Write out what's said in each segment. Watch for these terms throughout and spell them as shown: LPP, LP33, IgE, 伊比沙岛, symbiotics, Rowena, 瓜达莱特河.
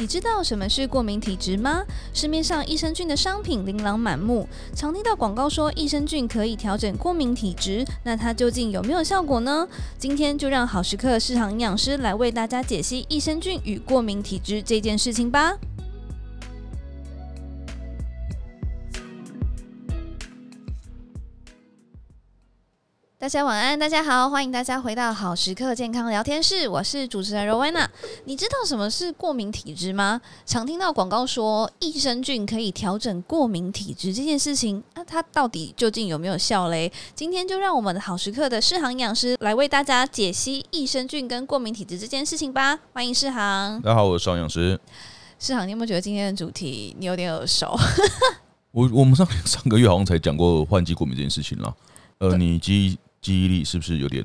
你知道什么是过敏体质吗？市面上益生菌的商品琳琅满目，常听到广告说益生菌可以调整过敏体质，那它究竟有没有效果呢？今天就让好时刻市场营养师来为大家解析益生菌与过敏体质这件事情吧。大家晚安，大家好，欢迎大家回到好时刻健康聊天室，我是主持人Rowena。你知道什么是过敏体质吗？常听到广告说益生菌可以调整过敏体质这件事情，它到底究竟有没有效嘞？今天就让我们好时刻的世航营养师来为大家解析益生菌跟过敏体质这件事情吧。欢迎世航。大家好，我是世航营养师。世航，你有没有觉得今天的主题你有点耳熟？我们上个月好像才讲过换季过敏这件事情啦。你记忆力是不是有点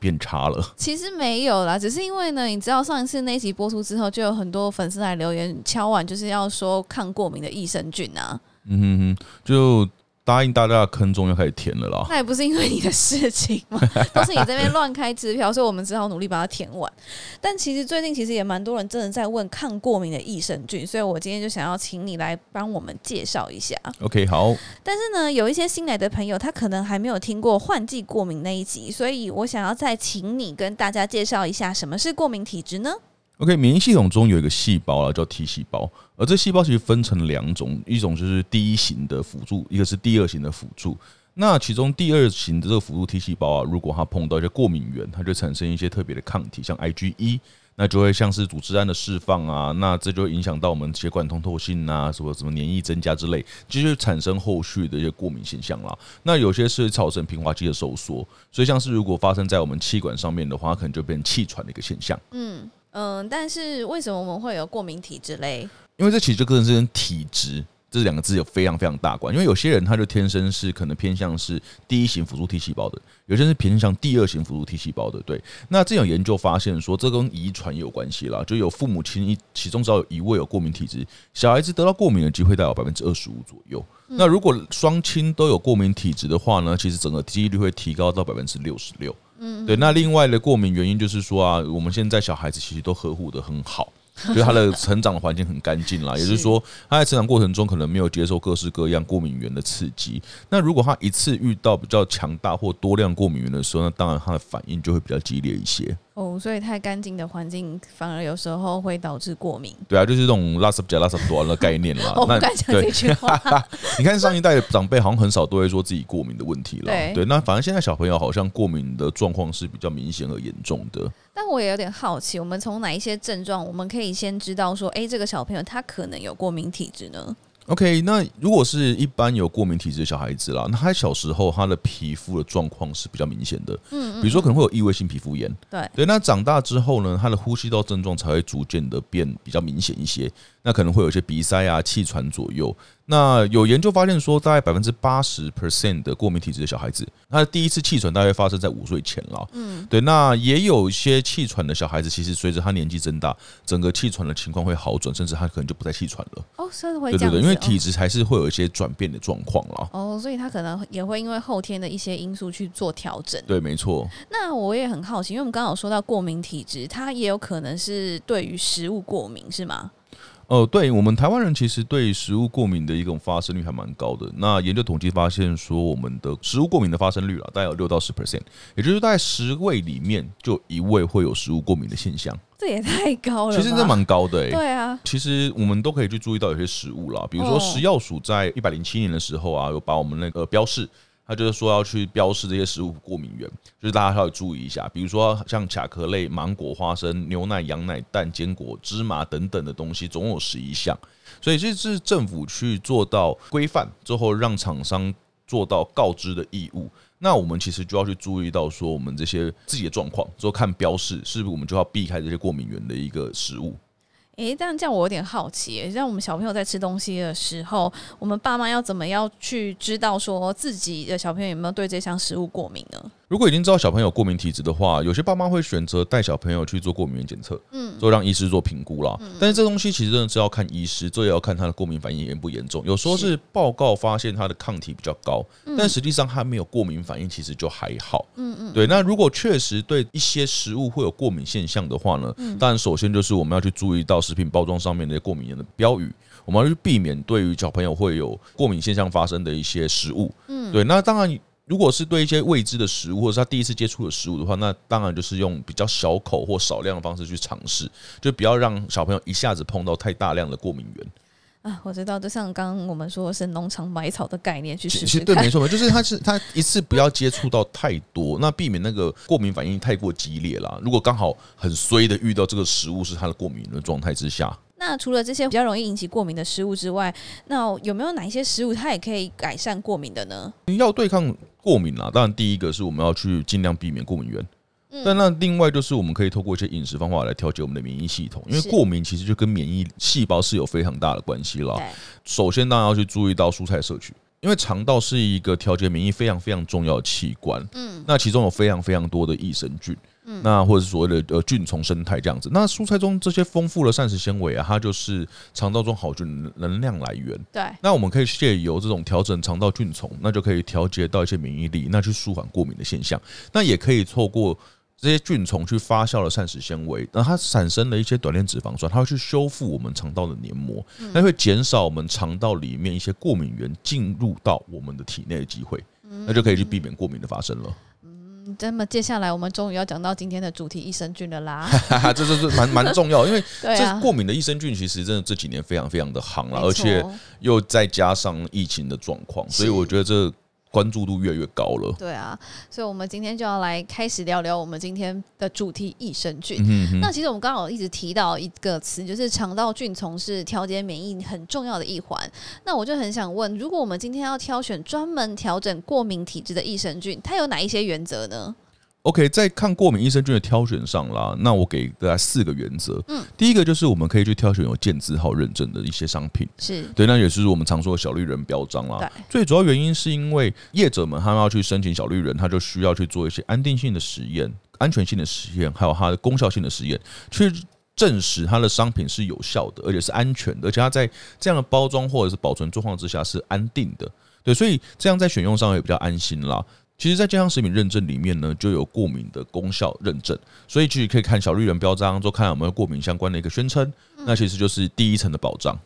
变差了？其实没有啦，只是因为呢，你知道上一次那一集播出之后，就有很多粉丝来留言敲碗，就是要说抗过敏的益生菌啊。嗯哼哼，就答应大家的坑中要开始填了啦。那也不是因为你的事情嘛，都是你这边乱开支票，所以我们只好努力把它填完。但其实最近其实也蛮多人真的在问抗过敏的益生菌，所以我今天就想要请你来帮我们介绍一下。OK， 好。但是呢，有一些新来的朋友他可能还没有听过换季过敏那一集，所以我想要再请你跟大家介绍一下什么是过敏体质呢？OK， 免疫系统中有一个细胞叫 T 细胞，而这细胞其实分成两种，一种就是第一型的辅助，一个是第二型的辅助。那其中第二型的这个辅助 T 细胞如果它碰到一些过敏原，它就产生一些特别的抗体，像 IgE， 那就会像是组织胺的释放啊，那这就会影响到我们血管通透性啊，什么黏液增加之类，这就产生后续的一些过敏现象啦。那有些是造成平滑肌的收缩，所以像是如果发生在我们气管上面的话，它可能就变成气喘的一个现象。但是为什么我们会有过敏体质嘞？因为这其实就跟体质这两个字有非常非常大关，因为有些人他就天生是可能偏向是第一型辅助 T 细胞的，有些人是偏向第二型辅助 T 细胞的。对，那这种研究发现说，这跟遗传有关系啦，就有父母亲其中只要有一位有过敏体质，小孩子得到过敏的机会大概有 25% 左右。那如果双亲都有过敏体质的话呢，其实整个几率会提高到 66%。对，那另外的过敏原因就是说啊，我们现在小孩子其实都呵护得很好。就是他的成长的环境很干净啦，也就是说他在成长过程中可能没有接受各式各样过敏原的刺激。那如果他一次遇到比较强大或多量过敏原的时候，那当然他的反应就会比较激烈一些。哦，所以太干净的环境反而有时候会导致过敏。对啊，就是这种垃圾加垃圾多的概念啦。我不敢讲这句话。你看上一代的长辈好像很少都会说自己过敏的问题啦。对，那反正现在小朋友好像过敏的状况是比较明显和严重的。但我也有点好奇，我们从哪一些症状我们可以先知道说，这个小朋友他可能有过敏体质呢？OK， 那如果是一般有过敏体质的小孩子啦，那他小时候他的皮肤的状况是比较明显的，比如说可能会有异位性皮肤炎，对，那长大之后呢，他的呼吸道症状才会逐渐的变比较明显一些，那可能会有一些鼻塞啊、气喘左右。那有研究发现说，大概 80% 的过敏体质的小孩子，他的第一次气喘大概发生在5岁前了。对，那也有一些气喘的小孩子，其实随着他年纪增大，整个气喘的情况会好转，甚至他可能就不再气喘了。哦，所以会这样子。对，因为体质还是会有一些转变的状况啦。哦，所以他可能也会因为后天的一些因素去做调整。对，没错。那我也很好奇，因为我们刚好说到过敏体质，他也有可能是对于食物过敏，是吗？对，我们台湾人其实对食物过敏的一种发生率还蛮高的。那研究统计发现说，我们的食物过敏的发生率大概有6-10%， 也就是大概10位里面就1位会有食物过敏的现象。这也太高了吧，其实这蛮高的。对啊，其实我们都可以去注意到有些食物啦，比如说食药署在107年的时候啊，有把我们那个标示。他就是说要去标示这些食物过敏原，就是大家要注意一下，比如说像甲壳类、芒果、花生、牛奶、羊奶、蛋、坚果、芝麻等等的东西，总有11项。所以这是政府去做到规范之后，让厂商做到告知的义务。那我们其实就要去注意到说，我们这些自己的状况之后看标示，是不是我们就要避开这些过敏原的一个食物。但这样我有点好奇，像我们小朋友在吃东西的时候，我们爸妈要怎么样去知道说自己的小朋友有没有对这项食物过敏呢？如果已经知道小朋友过敏体质的话，有些爸妈会选择带小朋友去做过敏原检测，就让医师做评估啦。但是这东西其实真的是要看医师，这也要看他的过敏反应严不严重。有时候是报告发现他的抗体比较高，但实际上他没有过敏反应，其实就还好。对。那如果确实对一些食物会有过敏现象的话呢，当然首先就是我们要去注意到食品包装上面的过敏原的标语。我们要去避免对于小朋友会有过敏现象发生的一些食物，对。那当然，如果是对一些未知的食物，或者是他第一次接触的食物的话，那当然就是用比较小口或少量的方式去尝试，就不要让小朋友一下子碰到太大量的过敏原。啊，我知道，就像刚刚我们说是农场买草的概念去试试看，对，没错，就是他一次不要接触到太多，那避免那个过敏反应太过激烈啦。如果刚好很衰的遇到这个食物是他的过敏的状态之下。那除了这些比较容易引起过敏的食物之外，那有没有哪一些食物它也可以改善过敏的呢？要对抗过敏啦，当然第一个是我们要去尽量避免过敏源。但那另外就是我们可以透过一些饮食方法来调节我们的免疫系统，因为过敏其实就跟免疫细胞是有非常大的关系啦。首先当然要去注意到蔬菜摄取，因为肠道是一个调节免疫非常非常重要的器官，那其中有非常非常多的益生菌，那或者是所谓的菌丛生态这样子。那蔬菜中这些丰富的膳食纤维啊，它就是肠道中好菌的能量来源。对，那我们可以借由这种调整肠道菌丛，那就可以调节到一些免疫力，那去舒缓过敏的现象。那也可以透过这些菌丛去发酵的膳食纤维，那它产生了一些短链脂肪酸，它会去修复我们肠道的黏膜，那会减少我们肠道里面一些过敏原进入到我们的体内的机会，那就可以去避免过敏的发生了。那么接下来我们终于要讲到今天的主题益生菌了啦，这是蛮重要的，因为这过敏的益生菌其实真的这几年非常非常的夯了，而且又再加上疫情的状况，所以我觉得这关注度越来越高了。对啊，所以我们今天就要来开始聊聊我们今天的主题益生菌。那其实我们刚好一直提到一个词，就是肠道菌丛是调节免疫很重要的一环。那我就很想问，如果我们今天要挑选专门调整过敏体质的益生菌，它有哪一些原则呢？ OK， 在看过敏益生菌的挑选上啦，那我给大家4个原则。第一个就是我们可以去挑选有健字号认证的一些商品，是对，那也就是我们常说的小绿人标章啦。最主要原因是因为业者们他们要去申请小绿人，他就需要去做一些安定性的实验、安全性的实验，还有它的功效性的实验，去证实它的商品是有效的，而且是安全的，而且它在这样的包装或者是保存状况之下是安定的。对，所以这样在选用上也比较安心啦。其实在健康食品认证里面呢，就有过敏的功效认证，所以其实可以看小绿人标章，就看有没有过敏相关的一个宣称，那其实就是第一层的保障。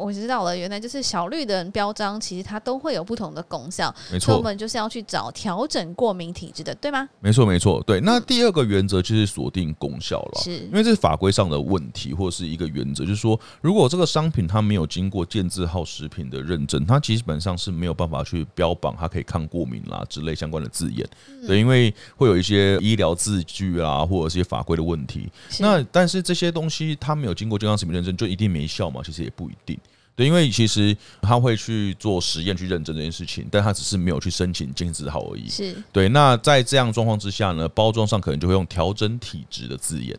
我知道了，原来就是小绿人标章其实它都会有不同的功效，没错，所以我们就是要去找调整过敏体质的，对吗？没错没错，对。那第二个原则就是锁定功效了，因为这是法规上的问题或是一个原则，就是说如果这个商品它没有经过健字号食品的认证，它基本上是没有办法去标榜它可以抗过敏啦之类相关的字眼，对，因为会有一些医疗字句啦或者是一些法规的问题。那但是这些东西它没有经过健康食品认证就一定没效吗？其实也不一定，对，因为其实他会去做实验去认证这件事情，但他只是没有去申请健字号而已。是，对。那在这样状况之下呢，包装上可能就会用调整体质的字眼。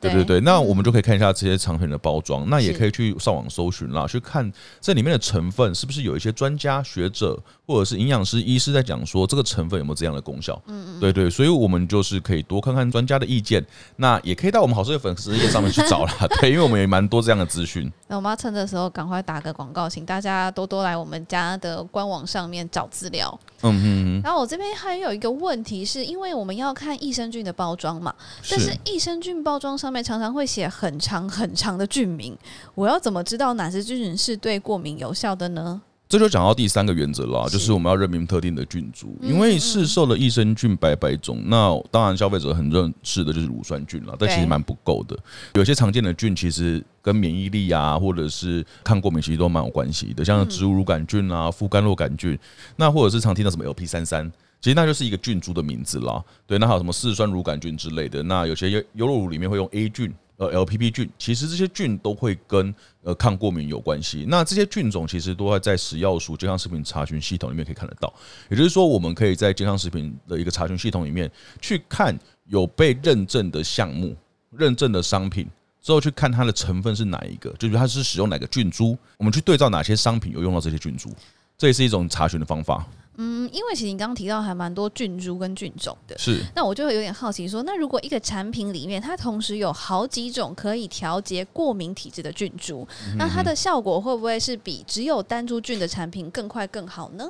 对对对。那我们就可以看一下这些产品的包装，那也可以去上网搜寻啦，去看这里面的成分是不是有一些专家学者或者是营养师、医师在讲说这个成分有没有这样的功效。对对，所以我们就是可以多看看专家的意见，那也可以到我们好事的粉丝页上面去找啦对，因为我们也蛮多这样的资讯。那我们要趁的时候赶快打个广告，请大家多多来我们家的官网上面找资料。然后我这边还有一个问题，是因为我们要看益生菌的包装嘛，但是益生菌包装上面常常会写很长很长的菌名，我要怎么知道哪些菌是对过敏有效的呢？这就讲到第3个原则啦，就是我们要认明特定的菌株，因为市售的益生菌百种，那当然消费者很认识的就是乳酸菌啦，但其实蛮不够的。有些常见的菌其实跟免疫力啊，或者是抗过敏其实都蛮有关系的，像植物乳杆菌啊、副甘酪杆菌，那或者是常听到什么 LP33。其实那就是一个菌株的名字啦，对，那还有什么嗜酸乳杆菌之类的，那有些优酪乳里面会用 A 菌、LPP 菌，其实这些菌都会跟抗过敏有关系。那这些菌种其实都会在食药署健康食品查询系统里面可以看得到，也就是说我们可以在健康食品的一个查询系统里面去看有被认证的项目、认证的商品，之后去看它的成分是哪一个，就是它是使用哪个菌株，我们去对照哪些商品有用到这些菌株，这也是一种查询的方法。嗯，因为其实你刚刚提到还蛮多菌株跟菌种的，是。那我就会有点好奇说，那如果一个产品里面它同时有好几种可以调节过敏体质的菌株，那它的效果会不会是比只有单株菌的产品更快更好呢？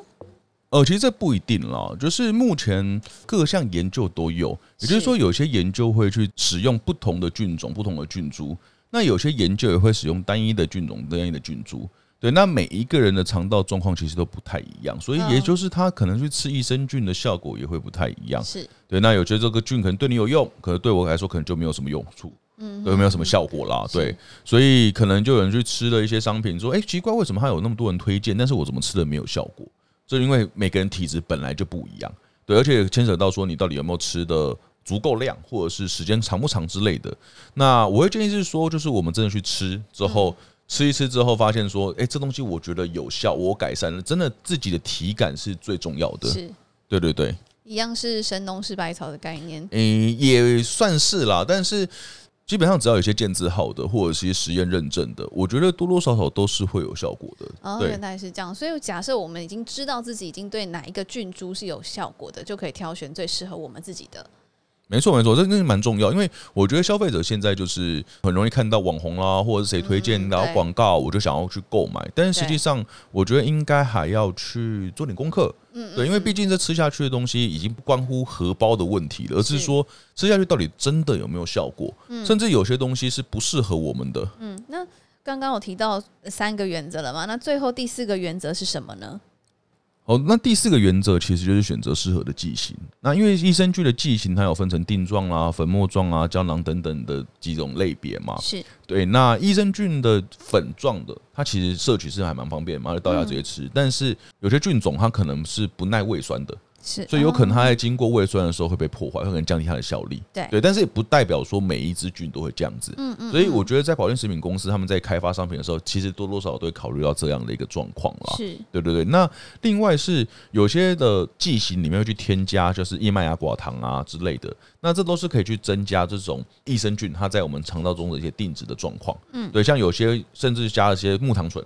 其实这不一定啦，就是目前各项研究都有，也就是说有些研究会去使用不同的菌种、不同的菌株，那有些研究也会使用单一的菌种、单一的菌株。对，那每一个人的肠道状况其实都不太一样，所以也就是他可能去吃益生菌的效果也会不太一样。是，对，那有些这个菌可能对你有用，可能对我来说可能就没有什么用处，对，没有什么效果啦。对，所以可能就有人去吃了一些商品，说，哎，奇怪，为什么他有那么多人推荐，但是我怎么吃的没有效果？这因为每个人体质本来就不一样，对，而且牵扯到说你到底有没有吃的足够量，或者是时间长不长之类的。那我会建议是说，就是我们真的去吃之后。吃一吃之后发现说，哎，这东西我觉得有效，我改善了，真的自己的体感是最重要的。是，对对对，一样是神农氏百草的概念，也算是啦。但是基本上只要有些健字号的，或者是实验认证的，我觉得多多少少都是会有效果的。哦，原来是这样。所以假设我们已经知道自己已经对哪一个菌株是有效果的，就可以挑选最适合我们自己的。没错没错，这真的蛮重要，因为我觉得消费者现在就是很容易看到网红啦，或者是谁推荐的广告，我就想要去购买。但是实际上，我觉得应该还要去做点功课，对，因为毕竟这吃下去的东西已经不关乎荷包的问题了，而是说吃下去到底真的有没有效果，甚至有些东西是不适合我们的。嗯，那刚刚我提到三个原则了嘛，那最后第四个原则是什么呢？哦，那第四个原则其实就是选择适合的剂型。那因为益生菌的剂型它有分成定状啦、粉末状啊、胶囊等等的几种类别嘛。是。对，那益生菌的粉状的，它其实摄取是还蛮方便嘛，就倒下直接吃。但是有些菌种它可能是不耐胃酸的，是，所以有可能它在经过胃酸的时候会被破坏，会可能降低它的效力。对，但是也不代表说每一只菌都会这样子。所以我觉得在保健食品公司他们在开发商品的时候，其实多多少少都会考虑到这样的一个状况啦。是，对对对。那另外是有些的剂型里面会去添加，就是燕麦芽寡糖啊之类的，那这都是可以去增加这种益生菌它在我们肠道中的一些定植的状况。对，像有些甚至加了一些木糖醇。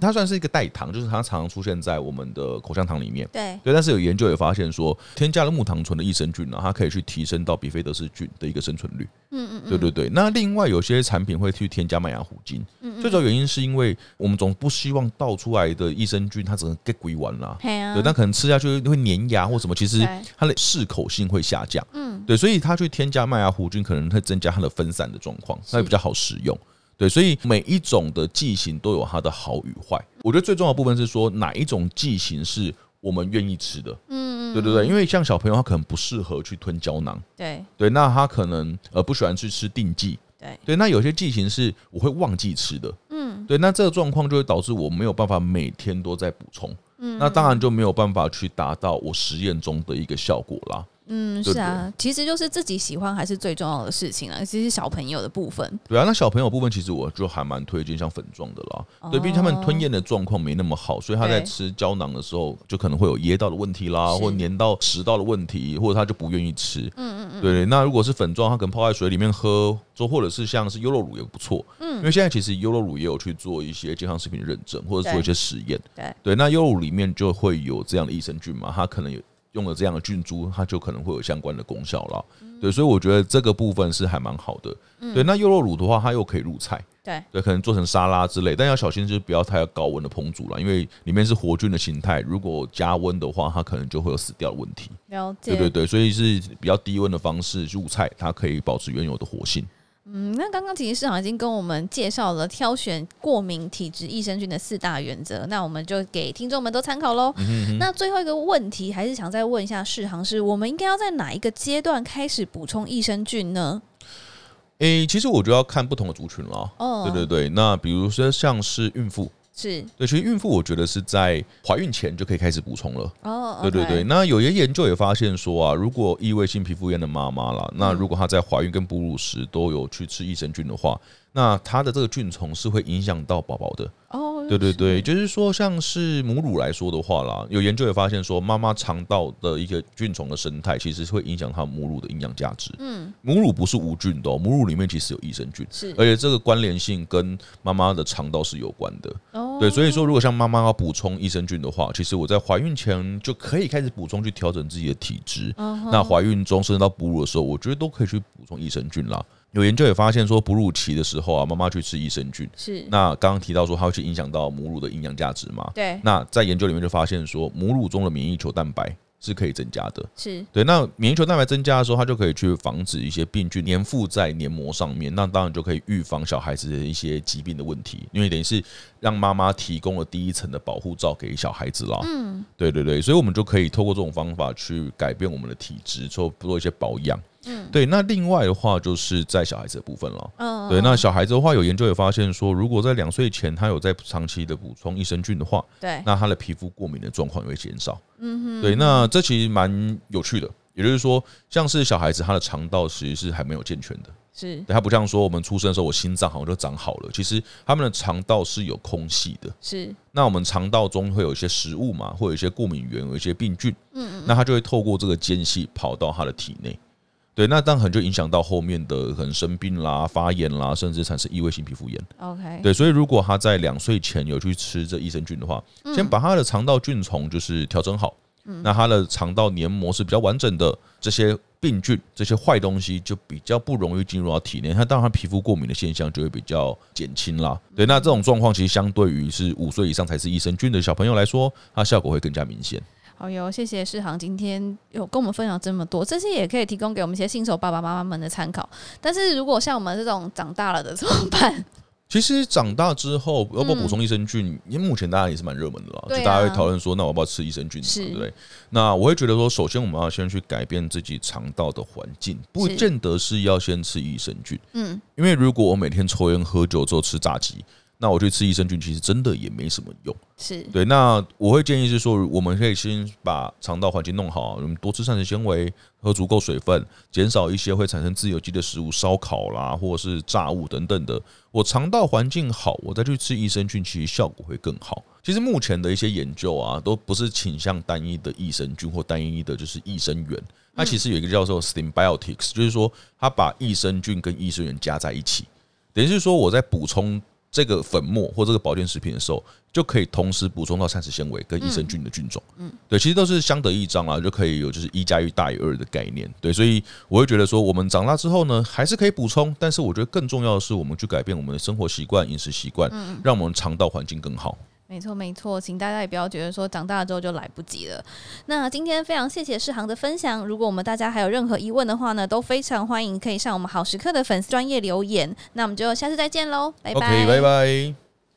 它算是一个代糖，就是它常常出现在我们的口香糖里面。对，但是有研究也发现说，添加了木糖醇的益生菌呢，它可以去提升到比菲德氏菌的一个生存率。对对对。那另外有些产品会去添加麦芽糊精，最主要原因是因为我们总不希望倒出来的益生菌它整个给鬼完啦。对，但可能吃下去会粘牙或什么，其实它的适口性会下降。对，所以它去添加麦芽糊精可能会增加它的分散的状况，它也比较好食用。对，所以每一种的剂型都有它的好与坏。我觉得最重要的部分是说，哪一种剂型是我们愿意吃的。对对对，因为像小朋友他可能不适合去吞胶囊。对，那他可能不喜欢去吃定剂。对，那有些剂型是我会忘记吃的。对，那这个状况就会导致我没有办法每天都在补充。那当然就没有办法去达到我实验中的一个效果啦。是啊，其实就是自己喜欢还是最重要的事情啦。其实小朋友的部分，对啊，那小朋友的部分其实我就还蛮推荐像粉状的啦。对，毕竟他们吞咽的状况没那么好，所以他在吃胶囊的时候就可能会有噎到的问题啦，或粘到食道的问题，或者他就不愿意吃。对，那如果是粉状，他可能泡在水里面喝，或者是像是优酪乳也不错。因为现在其实优酪乳也有去做一些健康食品认证，或者做一些实验。对，那优酪乳里面就会有这样的益生菌嘛，它可能有。用了这样的菌株，它就可能会有相关的功效了。对，所以我觉得这个部分是还蛮好的。对，那优酪乳的话，它又可以入菜，对，可能做成沙拉之类，但要小心就是不要太高温的烹煮了，因为里面是活菌的形态，如果加温的话，它可能就会有死掉的问题。了解，对对对，所以是比较低温的方式入菜，它可以保持原有的活性。那刚刚其实市场已经跟我们介绍了挑选过敏体质益生菌的四大原则，那我们就给听众们都参考咯。那最后一个问题还是想再问一下市场，是我们应该要在哪一个阶段开始补充益生菌呢？其实我觉得要看不同的族群啦。对对对，那比如说像是孕妇。是，对，其实孕妇我觉得是在怀孕前就可以开始补充了。对对对，那有些研究也发现说啊，如果异位性皮肤炎的妈妈啦，那如果她在怀孕跟哺乳时都有去吃益生菌的话，那她的这个菌虫是会影响到宝宝的。对对对，就是说像是母乳来说的话啦，有研究也发现说妈妈肠道的一个菌虫的生态其实会影响它母乳的营养价值。嗯，母乳不是无菌的，母乳里面其实有益生菌，而且这个关联性跟妈妈的肠道是有关的。哦，对，所以说如果像妈妈要补充益生菌的话，其实我在怀孕前就可以开始补充，去调整自己的体质。那怀孕中甚至到哺乳的时候，我觉得都可以去补充益生菌啦。有研究也发现说，哺乳期的时候啊，妈妈去吃益生菌，是那刚刚提到说它会去影响到母乳的营养价值嘛？对。那在研究里面就发现说，母乳中的免疫球蛋白是可以增加的，是对。那免疫球蛋白增加的时候，它就可以去防止一些病菌粘附在黏膜上面，那当然就可以预防小孩子的一些疾病的问题，因为等于是让妈妈提供了第一层的保护罩给小孩子啦。嗯，对对对，所以我们就可以透过这种方法去改变我们的体质，做一些保养。嗯，对，那另外的话就是在小孩子的部分了。嗯，对，那小孩子的话，有研究也发现说，如果在2岁前他有在长期的补充益生菌的话，对，那他的皮肤过敏的状况也会减少。嗯哼，对，那这其实蛮有趣的，也就是说，像是小孩子他的肠道其实是还没有健全的，是，他不像说我们出生的时候我心脏好像就长好了，其实他们的肠道是有空隙的，是。那我们肠道中会有一些食物嘛，会有一些过敏原，有一些病菌，嗯，那他就会透过这个间隙跑到他的体内。对，那当然就影响到后面的可能生病啦、发炎啦，甚至产生异位性皮肤炎。OK， 对，所以如果他在2岁前有去吃这益生菌的话，先把他的肠道菌虫就是调整好，那他的肠道黏膜是比较完整的，这些病菌、这些坏东西就比较不容易进入到体内，他当然皮肤过敏的现象就会比较减轻啦。对，那这种状况其实相对于是5岁以上才吃益生菌的小朋友来说，它效果会更加明显。好哟，谢谢世航今天有跟我们分享这么多，这些也可以提供给我们一些新手爸爸妈妈们的参考。但是如果像我们这种长大了的怎么办？其实长大之后要不要补充益生菌，因为目前大家也是蛮热门的啦，就大家会讨论说，那我要不要吃益生菌，对不对？那我会觉得说，首先我们要先去改变自己肠道的环境，不见得是要先吃益生菌。嗯，因为如果我每天抽烟喝酒之后吃炸鸡，那我去吃益生菌其实真的也没什么用。是，对，那我会建议是说，我们可以先把肠道环境弄好，我们多吃膳食纤维，喝足够水分，减少一些会产生自由基的食物，烧烤啦，或者是炸物等等的。我肠道环境好，我再去吃益生菌，其实效果会更好。其实目前的一些研究啊，都不是倾向单一的益生菌或单一的就是益生元。它其实有一个叫做 symbiotics， 就是说它把益生菌跟益生元加在一起，等于是说我在补充这个粉末或这个保健食品的时候，就可以同时补充到膳食纤维跟益生菌的菌种。嗯，对，其实都是相得益彰啦，就可以有就是1+1大于2的概念。对，所以我会觉得说，我们长大之后呢，还是可以补充，但是我觉得更重要的是，我们去改变我们的生活习惯、饮食习惯，让我们肠道环境更好。没错没错，请大家也不要觉得说长大了之后就来不及了。那今天非常谢谢世航的分享，如果我们大家还有任何疑问的话呢，都非常欢迎可以上我们好时刻的粉丝专页留言。那我们就下次再见咯，拜拜。OK， 拜拜。